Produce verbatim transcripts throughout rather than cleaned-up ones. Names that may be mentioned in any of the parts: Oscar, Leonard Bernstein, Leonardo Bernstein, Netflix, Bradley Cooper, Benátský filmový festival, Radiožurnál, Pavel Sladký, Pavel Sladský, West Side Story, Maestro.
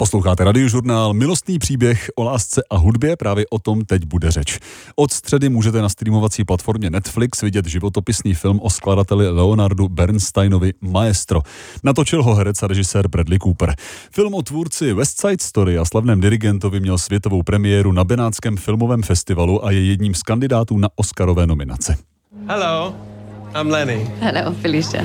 Posloucháte Radiožurnál, milostný příběh o lásce a hudbě, právě o tom teď bude řeč. Od středy můžete na streamovací platformě Netflix vidět životopisný film o skladateli Leonardu Bernsteinovi Maestro. Natočil ho herec a režisér Bradley Cooper. Film o tvůrci West Side Story a slavném dirigentovi měl světovou premiéru na Benátském filmovém festivalu a je jedním z kandidátů na Oscarové nominace. Hello, I'm Lenny. Hello, Felicia.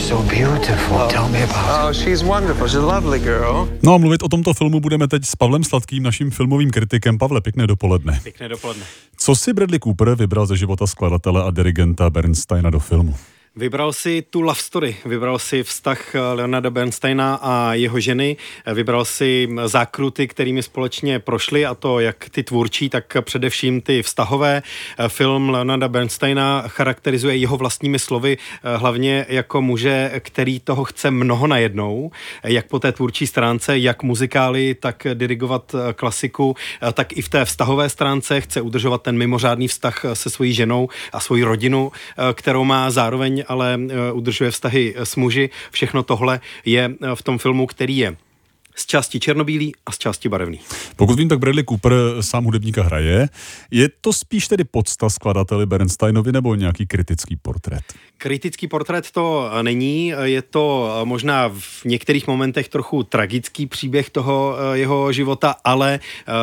So beautiful. Tell me about it. Oh, she's wonderful. She's a lovely girl. No a mluvit o tomto filmu budeme teď s Pavlem Sladkým, naším filmovým kritikem. Pavle, pěkné dopoledne. Pěkné dopoledne. Co si Bradley Cooper vybral ze života skladatele a dirigenta Bernsteina do filmu? Vybral si tu love story, vybral si vztah Leonarda Bernsteina a jeho ženy, vybral si zákruty, kterými společně prošli, a to jak ty tvůrčí, tak především ty vztahové. Film Leonarda Bernsteina charakterizuje jeho vlastními slovy hlavně jako muže, který toho chce mnoho najednou, jak po té tvůrčí stránce, jak muzikály, tak dirigovat klasiku, tak i v té vztahové stránce chce udržovat ten mimořádný vztah se svojí ženou a svoji rodinu, kterou má, zároveň ale udržuje vztahy s muži. Všechno tohle je v tom filmu, který je z části černobílý a z části barevný. Pokud vím, tak Bradley Cooper sám hudebníka hraje. Je to spíš tedy pocta skladateli Bernsteinovi nebo nějaký kritický portrét? Kritický portrét to není, je to možná v některých momentech trochu tragický příběh toho jeho života, ale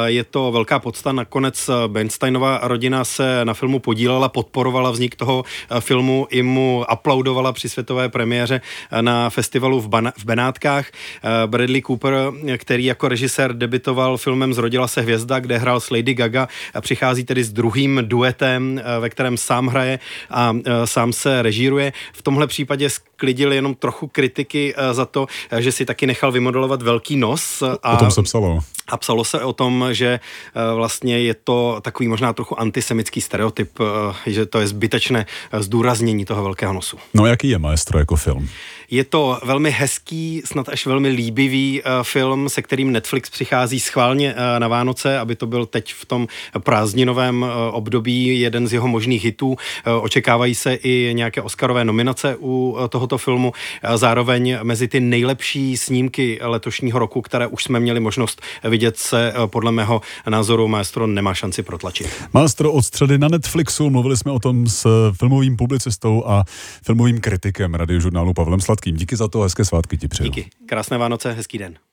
je to velká pocta. Nakonec Bernsteinova rodina se na filmu podílela, podporovala vznik toho filmu, i mu aplaudovala při světové premiéře na festivalu v, Ban- v Benátkách. Bradley Cooper, který jako režisér debitoval filmem Zrodila se hvězda, kde hrál s Lady Gaga, a přichází tedy s druhým duetem, ve kterém sám hraje a sám se režíruje. V tomhle případě sklidil jenom trochu kritiky za to, že si taky nechal vymodelovat velký nos. A o tom se psalo. A psalo se o tom, že vlastně je to takový možná trochu antisemický stereotyp, že to je zbytečné zdůraznění toho velkého nosu. No jaký je Maestro jako film? Je to velmi hezký, snad až velmi líbivý film, se kterým Netflix přichází schválně na Vánoce, aby to byl teď v tom prázdninovém období jeden z jeho možných hitů. Očekávají se i nějaké Oscarové nominace u tohoto filmu. Zároveň mezi ty nejlepší snímky letošního roku, které už jsme měli možnost vidět, se podle mého názoru Maestro nemá šanci protlačit. Maestro od středy na Netflixu, mluvili jsme o tom s filmovým publicistou a filmovým kritikem Radiožurnálu Pavlem Sladkým. Díky za to, hezké svátky ti přeju. Díky, krásné Vánoce, hezký den.